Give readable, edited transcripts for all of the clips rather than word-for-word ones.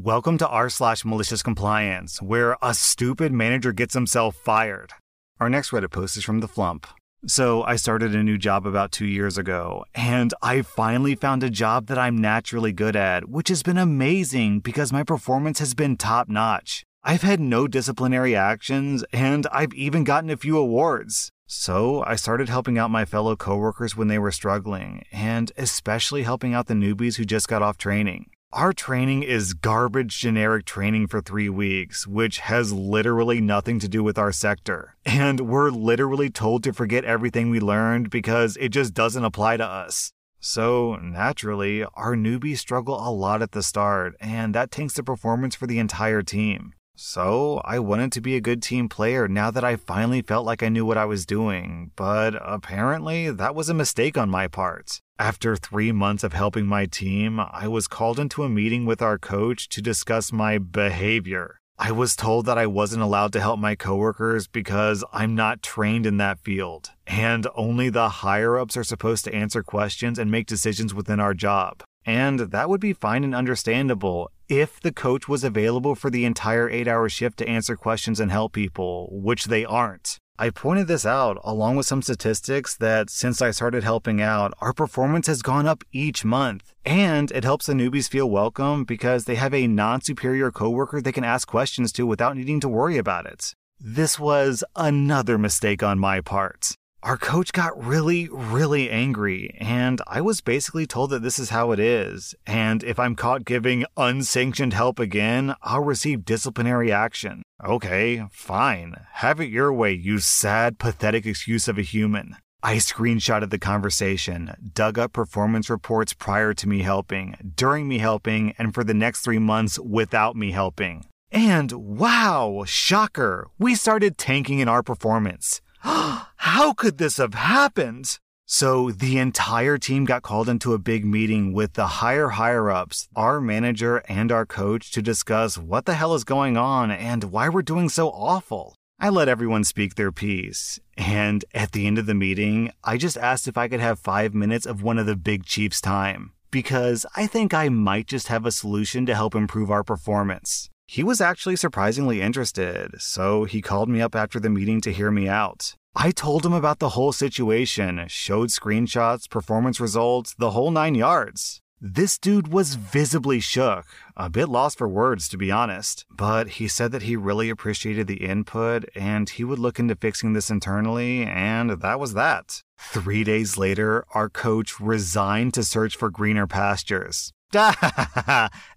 Welcome to r/Maliciouscompliance, where a stupid manager gets himself fired. Our next Reddit post is from The Flump. So I started a new job about 2 years ago, and I finally found a job that I'm naturally good at, which has been amazing because my performance has been top-notch. I've had no disciplinary actions, and I've even gotten a few awards. So I started helping out my fellow coworkers when they were struggling, and especially helping out the newbies who just got off training. Our training is garbage generic training for 3 weeks, which has literally nothing to do with our sector. And we're literally told to forget everything we learned because it just doesn't apply to us. So, naturally, our newbies struggle a lot at the start, and that tanks the performance for the entire team. So, I wanted to be a good team player now that I finally felt like I knew what I was doing, but apparently that was a mistake on my part. After 3 months of helping my team, I was called into a meeting with our coach to discuss my behavior. I was told that I wasn't allowed to help my coworkers because I'm not trained in that field, and only the higher-ups are supposed to answer questions and make decisions within our job. And that would be fine and understandable if the coach was available for the entire 8-hour shift to answer questions and help people, which they aren't. I pointed this out along with some statistics that since I started helping out, our performance has gone up each month. And it helps the newbies feel welcome because they have a non-superior coworker they can ask questions to without needing to worry about it. This was another mistake on my part. Our coach got really angry, and I was basically told that this is how it is, and if I'm caught giving unsanctioned help again, I'll receive disciplinary action. Okay, fine. Have it your way, you sad, pathetic excuse of a human. I screenshotted the conversation, dug up performance reports prior to me helping, during me helping, and for the next 3 months without me helping. And wow, shocker, we started tanking in our performance. How could this have happened? So the entire team got called into a big meeting with the higher-ups, our manager, and our coach to discuss what the hell is going on and why we're doing so awful. I let everyone speak their piece, and at the end of the meeting, I just asked if I could have 5 minutes of one of the big chiefs' time, because I think I might just have a solution to help improve our performance. He was actually surprisingly interested, so he called me up after the meeting to hear me out. I told him about the whole situation, showed screenshots, performance results, the whole 9 yards. This dude was visibly shook, a bit lost for words to be honest, but he said that he really appreciated the input and he would look into fixing this internally, and that was that. 3 days later, our coach resigned to search for greener pastures.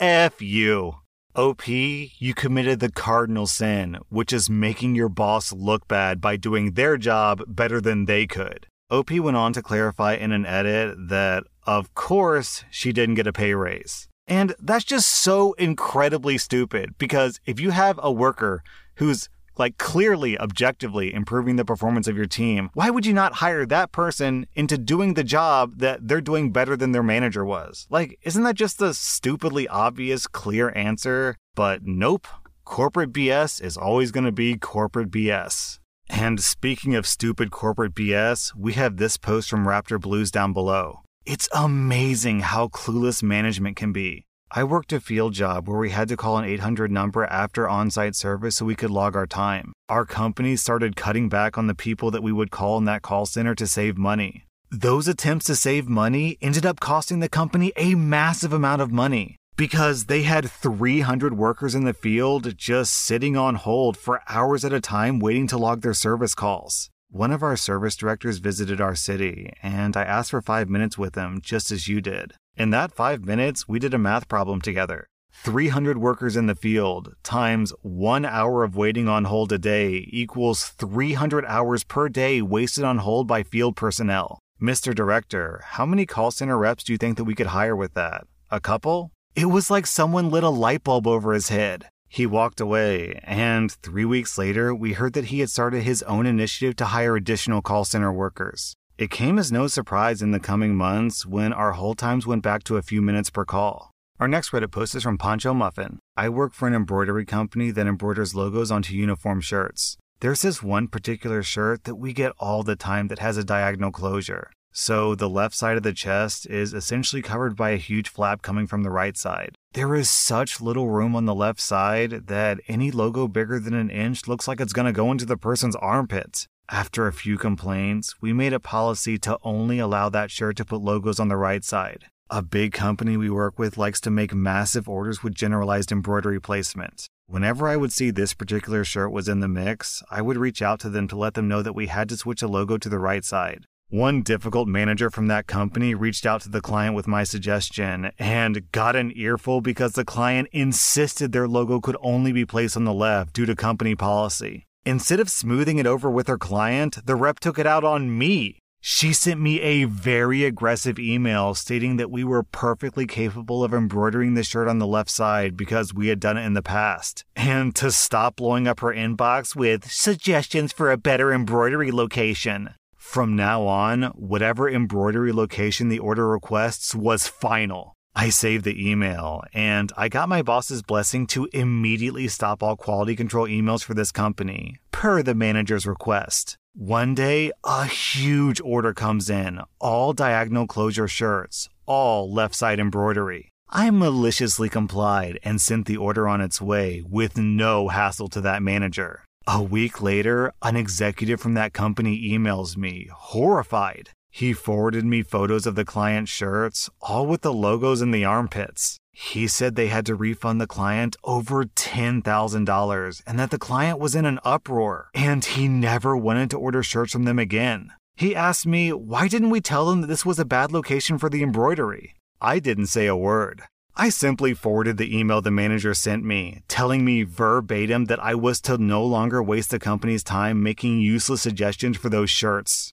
F you. OP, you committed the cardinal sin, which is making your boss look bad by doing their job better than they could. OP went on to clarify in an edit that, of course, she didn't get a pay raise. And that's just so incredibly stupid, because if you have a worker who's clearly objectively improving the performance of your team, why would you not hire that person into doing the job that they're doing better than their manager was? Isn't that just the stupidly obvious, clear answer? But nope, corporate BS is always going to be corporate BS. And speaking of stupid corporate BS, we have this post from Raptor Blues down below. It's amazing how clueless management can be. I worked a field job where we had to call an 800 number after on-site service so we could log our time. Our company started cutting back on the people that we would call in that call center to save money. Those attempts to save money ended up costing the company a massive amount of money because they had 300 workers in the field just sitting on hold for hours at a time waiting to log their service calls. One of our service directors visited our city, and I asked for 5 minutes with him, just as you did. In that 5 minutes, we did a math problem together. 300 workers in the field times 1 hour of waiting on hold a day equals 300 hours per day wasted on hold by field personnel. Mr. Director, how many call center reps do you think that we could hire with that? A couple? It was like someone lit a light bulb over his head. He walked away, and 3 weeks later, we heard that he had started his own initiative to hire additional call center workers. It came as no surprise in the coming months when our hold times went back to a few minutes per call. Our next Reddit post is from Poncho Muffin. I work for an embroidery company that embroiders logos onto uniform shirts. There's this one particular shirt that we get all the time that has a diagonal closure. So the left side of the chest is essentially covered by a huge flap coming from the right side. There is such little room on the left side that any logo bigger than an inch looks like it's gonna go into the person's armpits. After a few complaints, we made a policy to only allow that shirt to put logos on the right side. A big company we work with likes to make massive orders with generalized embroidery placement. Whenever I would see this particular shirt was in the mix, I would reach out to them to let them know that we had to switch a logo to the right side. One difficult manager from that company reached out to the client with my suggestion and got an earful because the client insisted their logo could only be placed on the left due to company policy. Instead of smoothing it over with her client, the rep took it out on me. She sent me a very aggressive email stating that we were perfectly capable of embroidering the shirt on the left side because we had done it in the past, and to stop blowing up her inbox with suggestions for a better embroidery location. From now on, whatever embroidery location the order requests was final. I saved the email, and I got my boss's blessing to immediately stop all quality control emails for this company, per the manager's request. One day, a huge order comes in, all diagonal closure shirts, all left side embroidery. I maliciously complied and sent the order on its way with no hassle to that manager. A week later, an executive from that company emails me, horrified. He forwarded me photos of the client's shirts, all with the logos in the armpits. He said they had to refund the client over $10,000 and that the client was in an uproar, and he never wanted to order shirts from them again. He asked me, why didn't we tell them that this was a bad location for the embroidery? I didn't say a word. I simply forwarded the email the manager sent me, telling me verbatim that I was to no longer waste the company's time making useless suggestions for those shirts.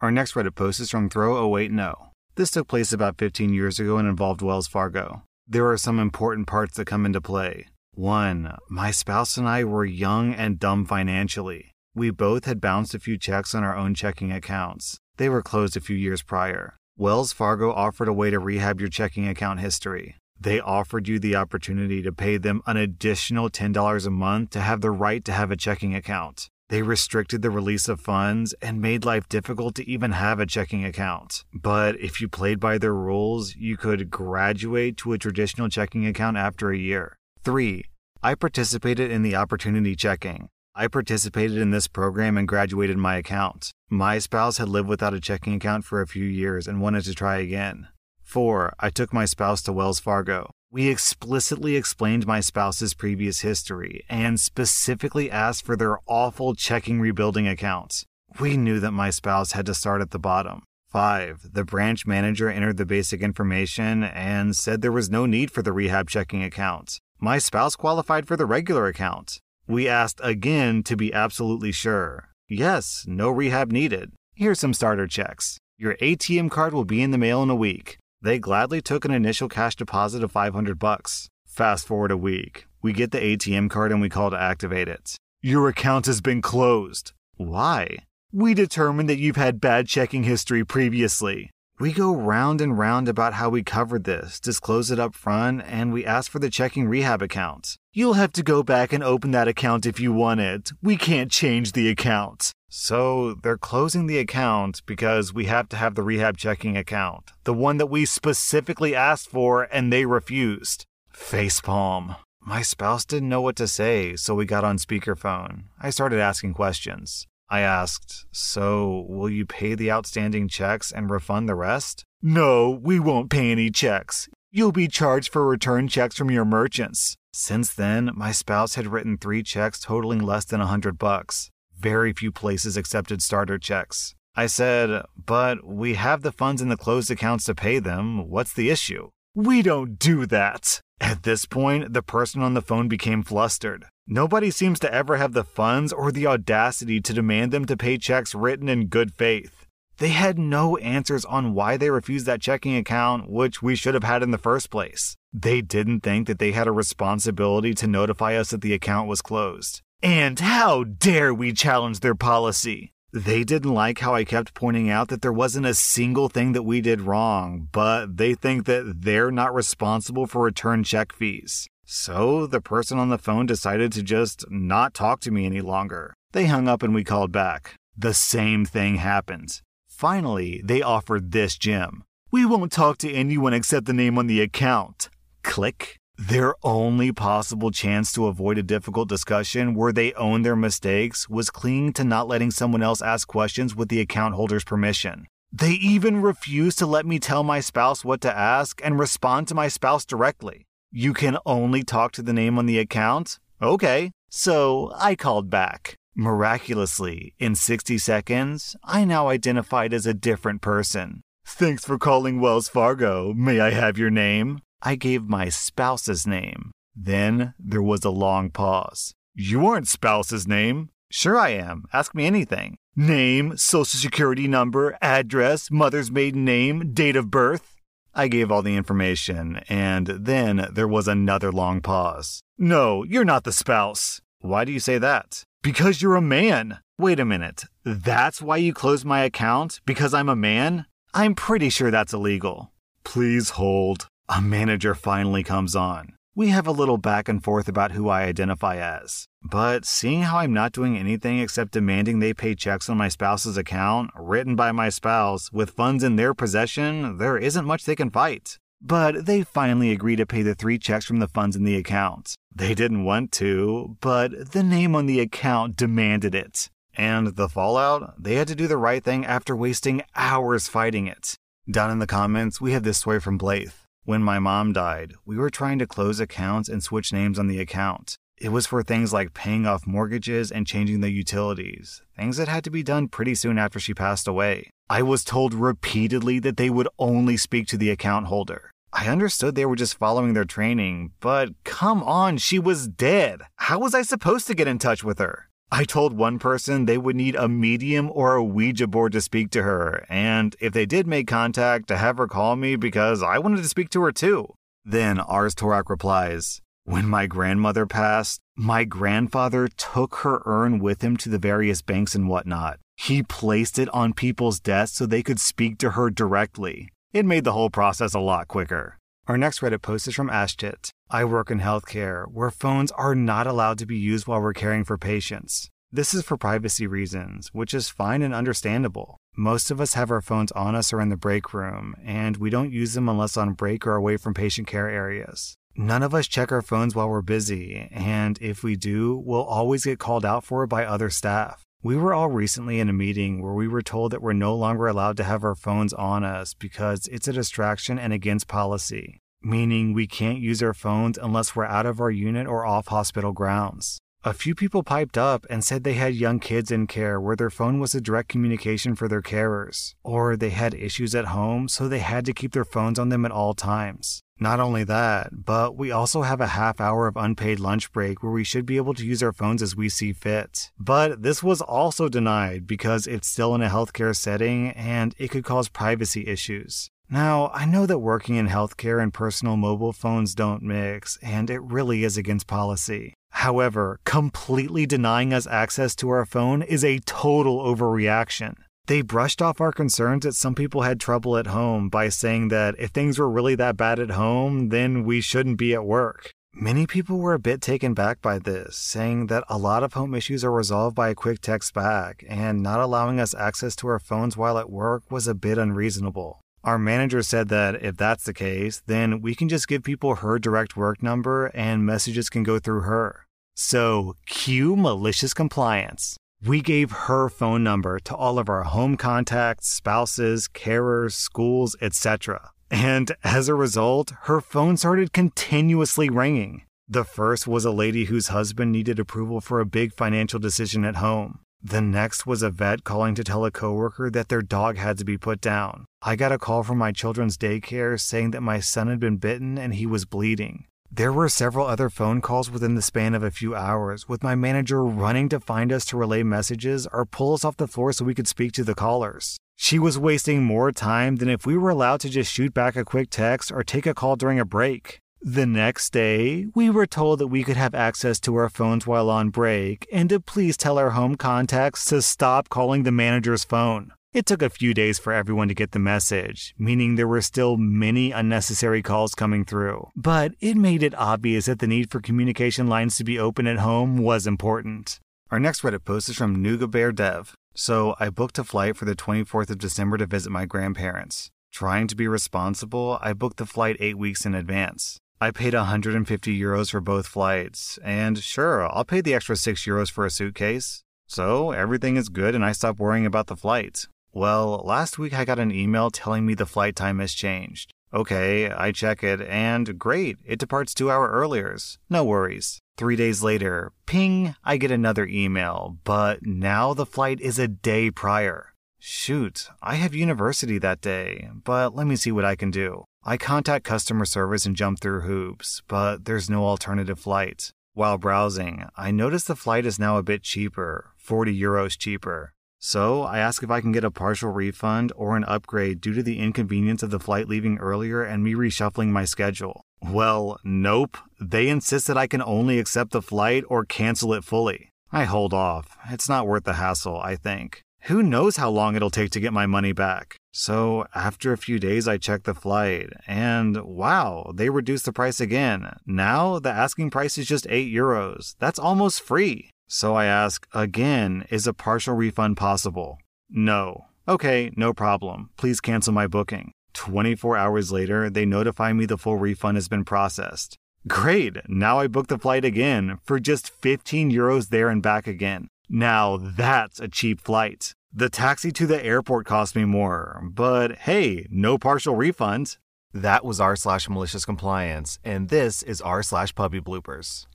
Our next Reddit post is from Throw080. This took place about 15 years ago and involved Wells Fargo. There are some important parts that come into play. 1. My spouse and I were young and dumb financially. We both had bounced a few checks on our own checking accounts. They were closed a few years prior. Wells Fargo offered a way to rehab your checking account history. They offered you the opportunity to pay them an additional $10 a month to have the right to have a checking account. They restricted the release of funds and made life difficult to even have a checking account. But if you played by their rules, you could graduate to a traditional checking account after a year. 3. I participated in the opportunity checking. I participated in this program and graduated my account. My spouse had lived without a checking account for a few years and wanted to try again. 4. I took my spouse to Wells Fargo. We explicitly explained my spouse's previous history and specifically asked for their awful checking rebuilding accounts. We knew that my spouse had to start at the bottom. 5. The branch manager entered the basic information and said there was no need for the rehab checking account. My spouse qualified for the regular account. We asked again to be absolutely sure. Yes, no rehab needed. Here's some starter checks. Your ATM card will be in the mail in a week. They gladly took an initial cash deposit of $500. Fast forward a week. We get the ATM card and we call to activate it. Your account has been closed. Why? We determined that you've had bad checking history previously. We go round and round about how we covered this, disclose it up front, and we ask for the checking rehab account. You'll have to go back and open that account if you want it. We can't change the account. So they're closing the account because we have to have the rehab checking account, the one that we specifically asked for, and they refused. Facepalm. My spouse didn't know what to say, so we got on speakerphone. I started asking questions. I asked, so will you pay the outstanding checks and refund the rest? No, we won't pay any checks. You'll be charged for return checks from your merchants. Since then, my spouse had written 3 checks totaling less than $100. Very few places accepted starter checks. I said, but we have the funds in the closed accounts to pay them. What's the issue? We don't do that. At this point, the person on the phone became flustered. Nobody seems to ever have the funds or the audacity to demand them to pay checks written in good faith. They had no answers on why they refused that checking account, which we should have had in the first place. They didn't think that they had a responsibility to notify us that the account was closed. And how dare we challenge their policy? They didn't like how I kept pointing out that there wasn't a single thing that we did wrong, but they think that they're not responsible for return check fees. So the person on the phone decided to just not talk to me any longer. They hung up and we called back. The same thing happened. Finally, they offered this gem. We won't talk to anyone except the name on the account. Click. Their only possible chance to avoid a difficult discussion where they owned their mistakes was clinging to not letting someone else ask questions with the account holder's permission. They even refused to let me tell my spouse what to ask and respond to my spouse directly. You can only talk to the name on the account? Okay. So I called back. Miraculously, in 60 seconds, I now identified as a different person. Thanks for calling Wells Fargo. May I have your name? I gave my spouse's name. Then there was a long pause. You aren't spouse's name. Sure I am. Ask me anything. Name, social security number, address, mother's maiden name, date of birth. I gave all the information, and then there was another long pause. No, you're not the spouse. Why do you say that? Because you're a man. Wait a minute. That's why you closed my account? Because I'm a man? I'm pretty sure that's illegal. Please hold. A manager finally comes on. We have a little back and forth about who I identify as. But seeing how I'm not doing anything except demanding they pay checks on my spouse's account, written by my spouse, with funds in their possession, there isn't much they can fight. But they finally agreed to pay the 3 checks from the funds in the account. They didn't want to, but the name on the account demanded it. And the fallout? They had to do the right thing after wasting hours fighting it. Down in the comments, we have this story from Blaith. When my mom died, we were trying to close accounts and switch names on the account. It was for things like paying off mortgages and changing the utilities, things that had to be done pretty soon after she passed away. I was told repeatedly that they would only speak to the account holder. I understood they were just following their training, but come on, she was dead. How was I supposed to get in touch with her? I told one person they would need a medium or a Ouija board to speak to her, and if they did make contact, to have her call me because I wanted to speak to her too. Then Arztorak replies, when my grandmother passed, my grandfather took her urn with him to the various banks and whatnot. He placed it on people's desks so they could speak to her directly. It made the whole process a lot quicker. Our next Reddit post is from Ashtit. I work in healthcare, where phones are not allowed to be used while we're caring for patients. This is for privacy reasons, which is fine and understandable. Most of us have our phones on us or in the break room, and we don't use them unless on break or away from patient care areas. None of us check our phones while we're busy, and if we do, we'll always get called out for it by other staff. We were all recently in a meeting where we were told that we're no longer allowed to have our phones on us because it's a distraction and against policy, meaning we can't use our phones unless we're out of our unit or off hospital grounds. A few people piped up and said they had young kids in care where their phone was a direct communication for their carers, or they had issues at home so they had to keep their phones on them at all times. Not only that, but we also have a half hour of unpaid lunch break where we should be able to use our phones as we see fit. But this was also denied because it's still in a healthcare setting and it could cause privacy issues. Now, I know that working in healthcare and personal mobile phones don't mix, and it really is against policy. However, completely denying us access to our phone is a total overreaction. They brushed off our concerns that some people had trouble at home by saying that if things were really that bad at home, then we shouldn't be at work. Many people were a bit taken back by this, saying that a lot of home issues are resolved by a quick text back, and not allowing us access to our phones while at work was a bit unreasonable. Our manager said that if that's the case, then we can just give people her direct work number and messages can go through her. So, cue malicious compliance. We gave her phone number to all of our home contacts, spouses, carers, schools, etc. And as a result, her phone started continuously ringing. The first was a lady whose husband needed approval for a big financial decision at home. The next was a vet calling to tell a coworker that their dog had to be put down. I got a call from my children's daycare saying that my son had been bitten and he was bleeding. There were several other phone calls within the span of a few hours, with my manager running to find us to relay messages or pull us off the floor so we could speak to the callers. She was wasting more time than if we were allowed to just shoot back a quick text or take a call during a break. The next day, we were told that we could have access to our phones while on break and to please tell our home contacts to stop calling the manager's phone. It took a few days for everyone to get the message, meaning there were still many unnecessary calls coming through. But it made it obvious that the need for communication lines to be open at home was important. Our next Reddit post is from Nuga Bear Dev. So I booked a flight for the 24th of December to visit my grandparents. Trying to be responsible, I booked the flight 8 weeks in advance. I paid 150 euros for both flights, and sure, I'll pay the extra 6 euros for a suitcase. So everything is good and I stop worrying about the flight. Well, last week I got an email telling me the flight time has changed. Okay, I check it, and great, it departs 2 hours earlier. No worries. 3 days later, ping, I get another email, but now the flight is a day prior. Shoot, I have university that day, but let me see what I can do. I contact customer service and jump through hoops, but there's no alternative flight. While browsing, I notice the flight is now a bit cheaper, 40 euros cheaper. So I ask if I can get a partial refund or an upgrade due to the inconvenience of the flight leaving earlier and me reshuffling my schedule. Well, nope. They insist that I can only accept the flight or cancel it fully. I hold off. It's not worth the hassle, I think. Who knows how long it'll take to get my money back? So after a few days, I check the flight, and wow, they reduced the price again. Now the asking price is just 8 euros. That's almost free. So I ask again, is a partial refund possible? No. Okay, no problem. Please cancel my booking. 24 hours later, they notify me the full refund has been processed. Great, now I book the flight again for just 15 euros there and back again. Now that's a cheap flight. The taxi to the airport cost me more, but hey, no partial refund. That was r/Maliciouscompliance, and this is r/PuppyBloopers.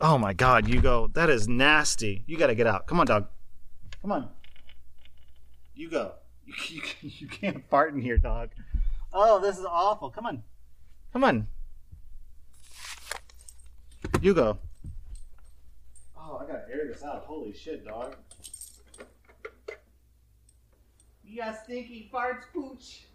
Oh my god, Hugo, that is nasty. You gotta get out. Come on, dog. Come on. Hugo, you can't fart in here, dog. Oh, this is awful. Come on. Come on. Hugo. Oh, I gotta air this out. Holy shit, dog. You got stinky farts, pooch.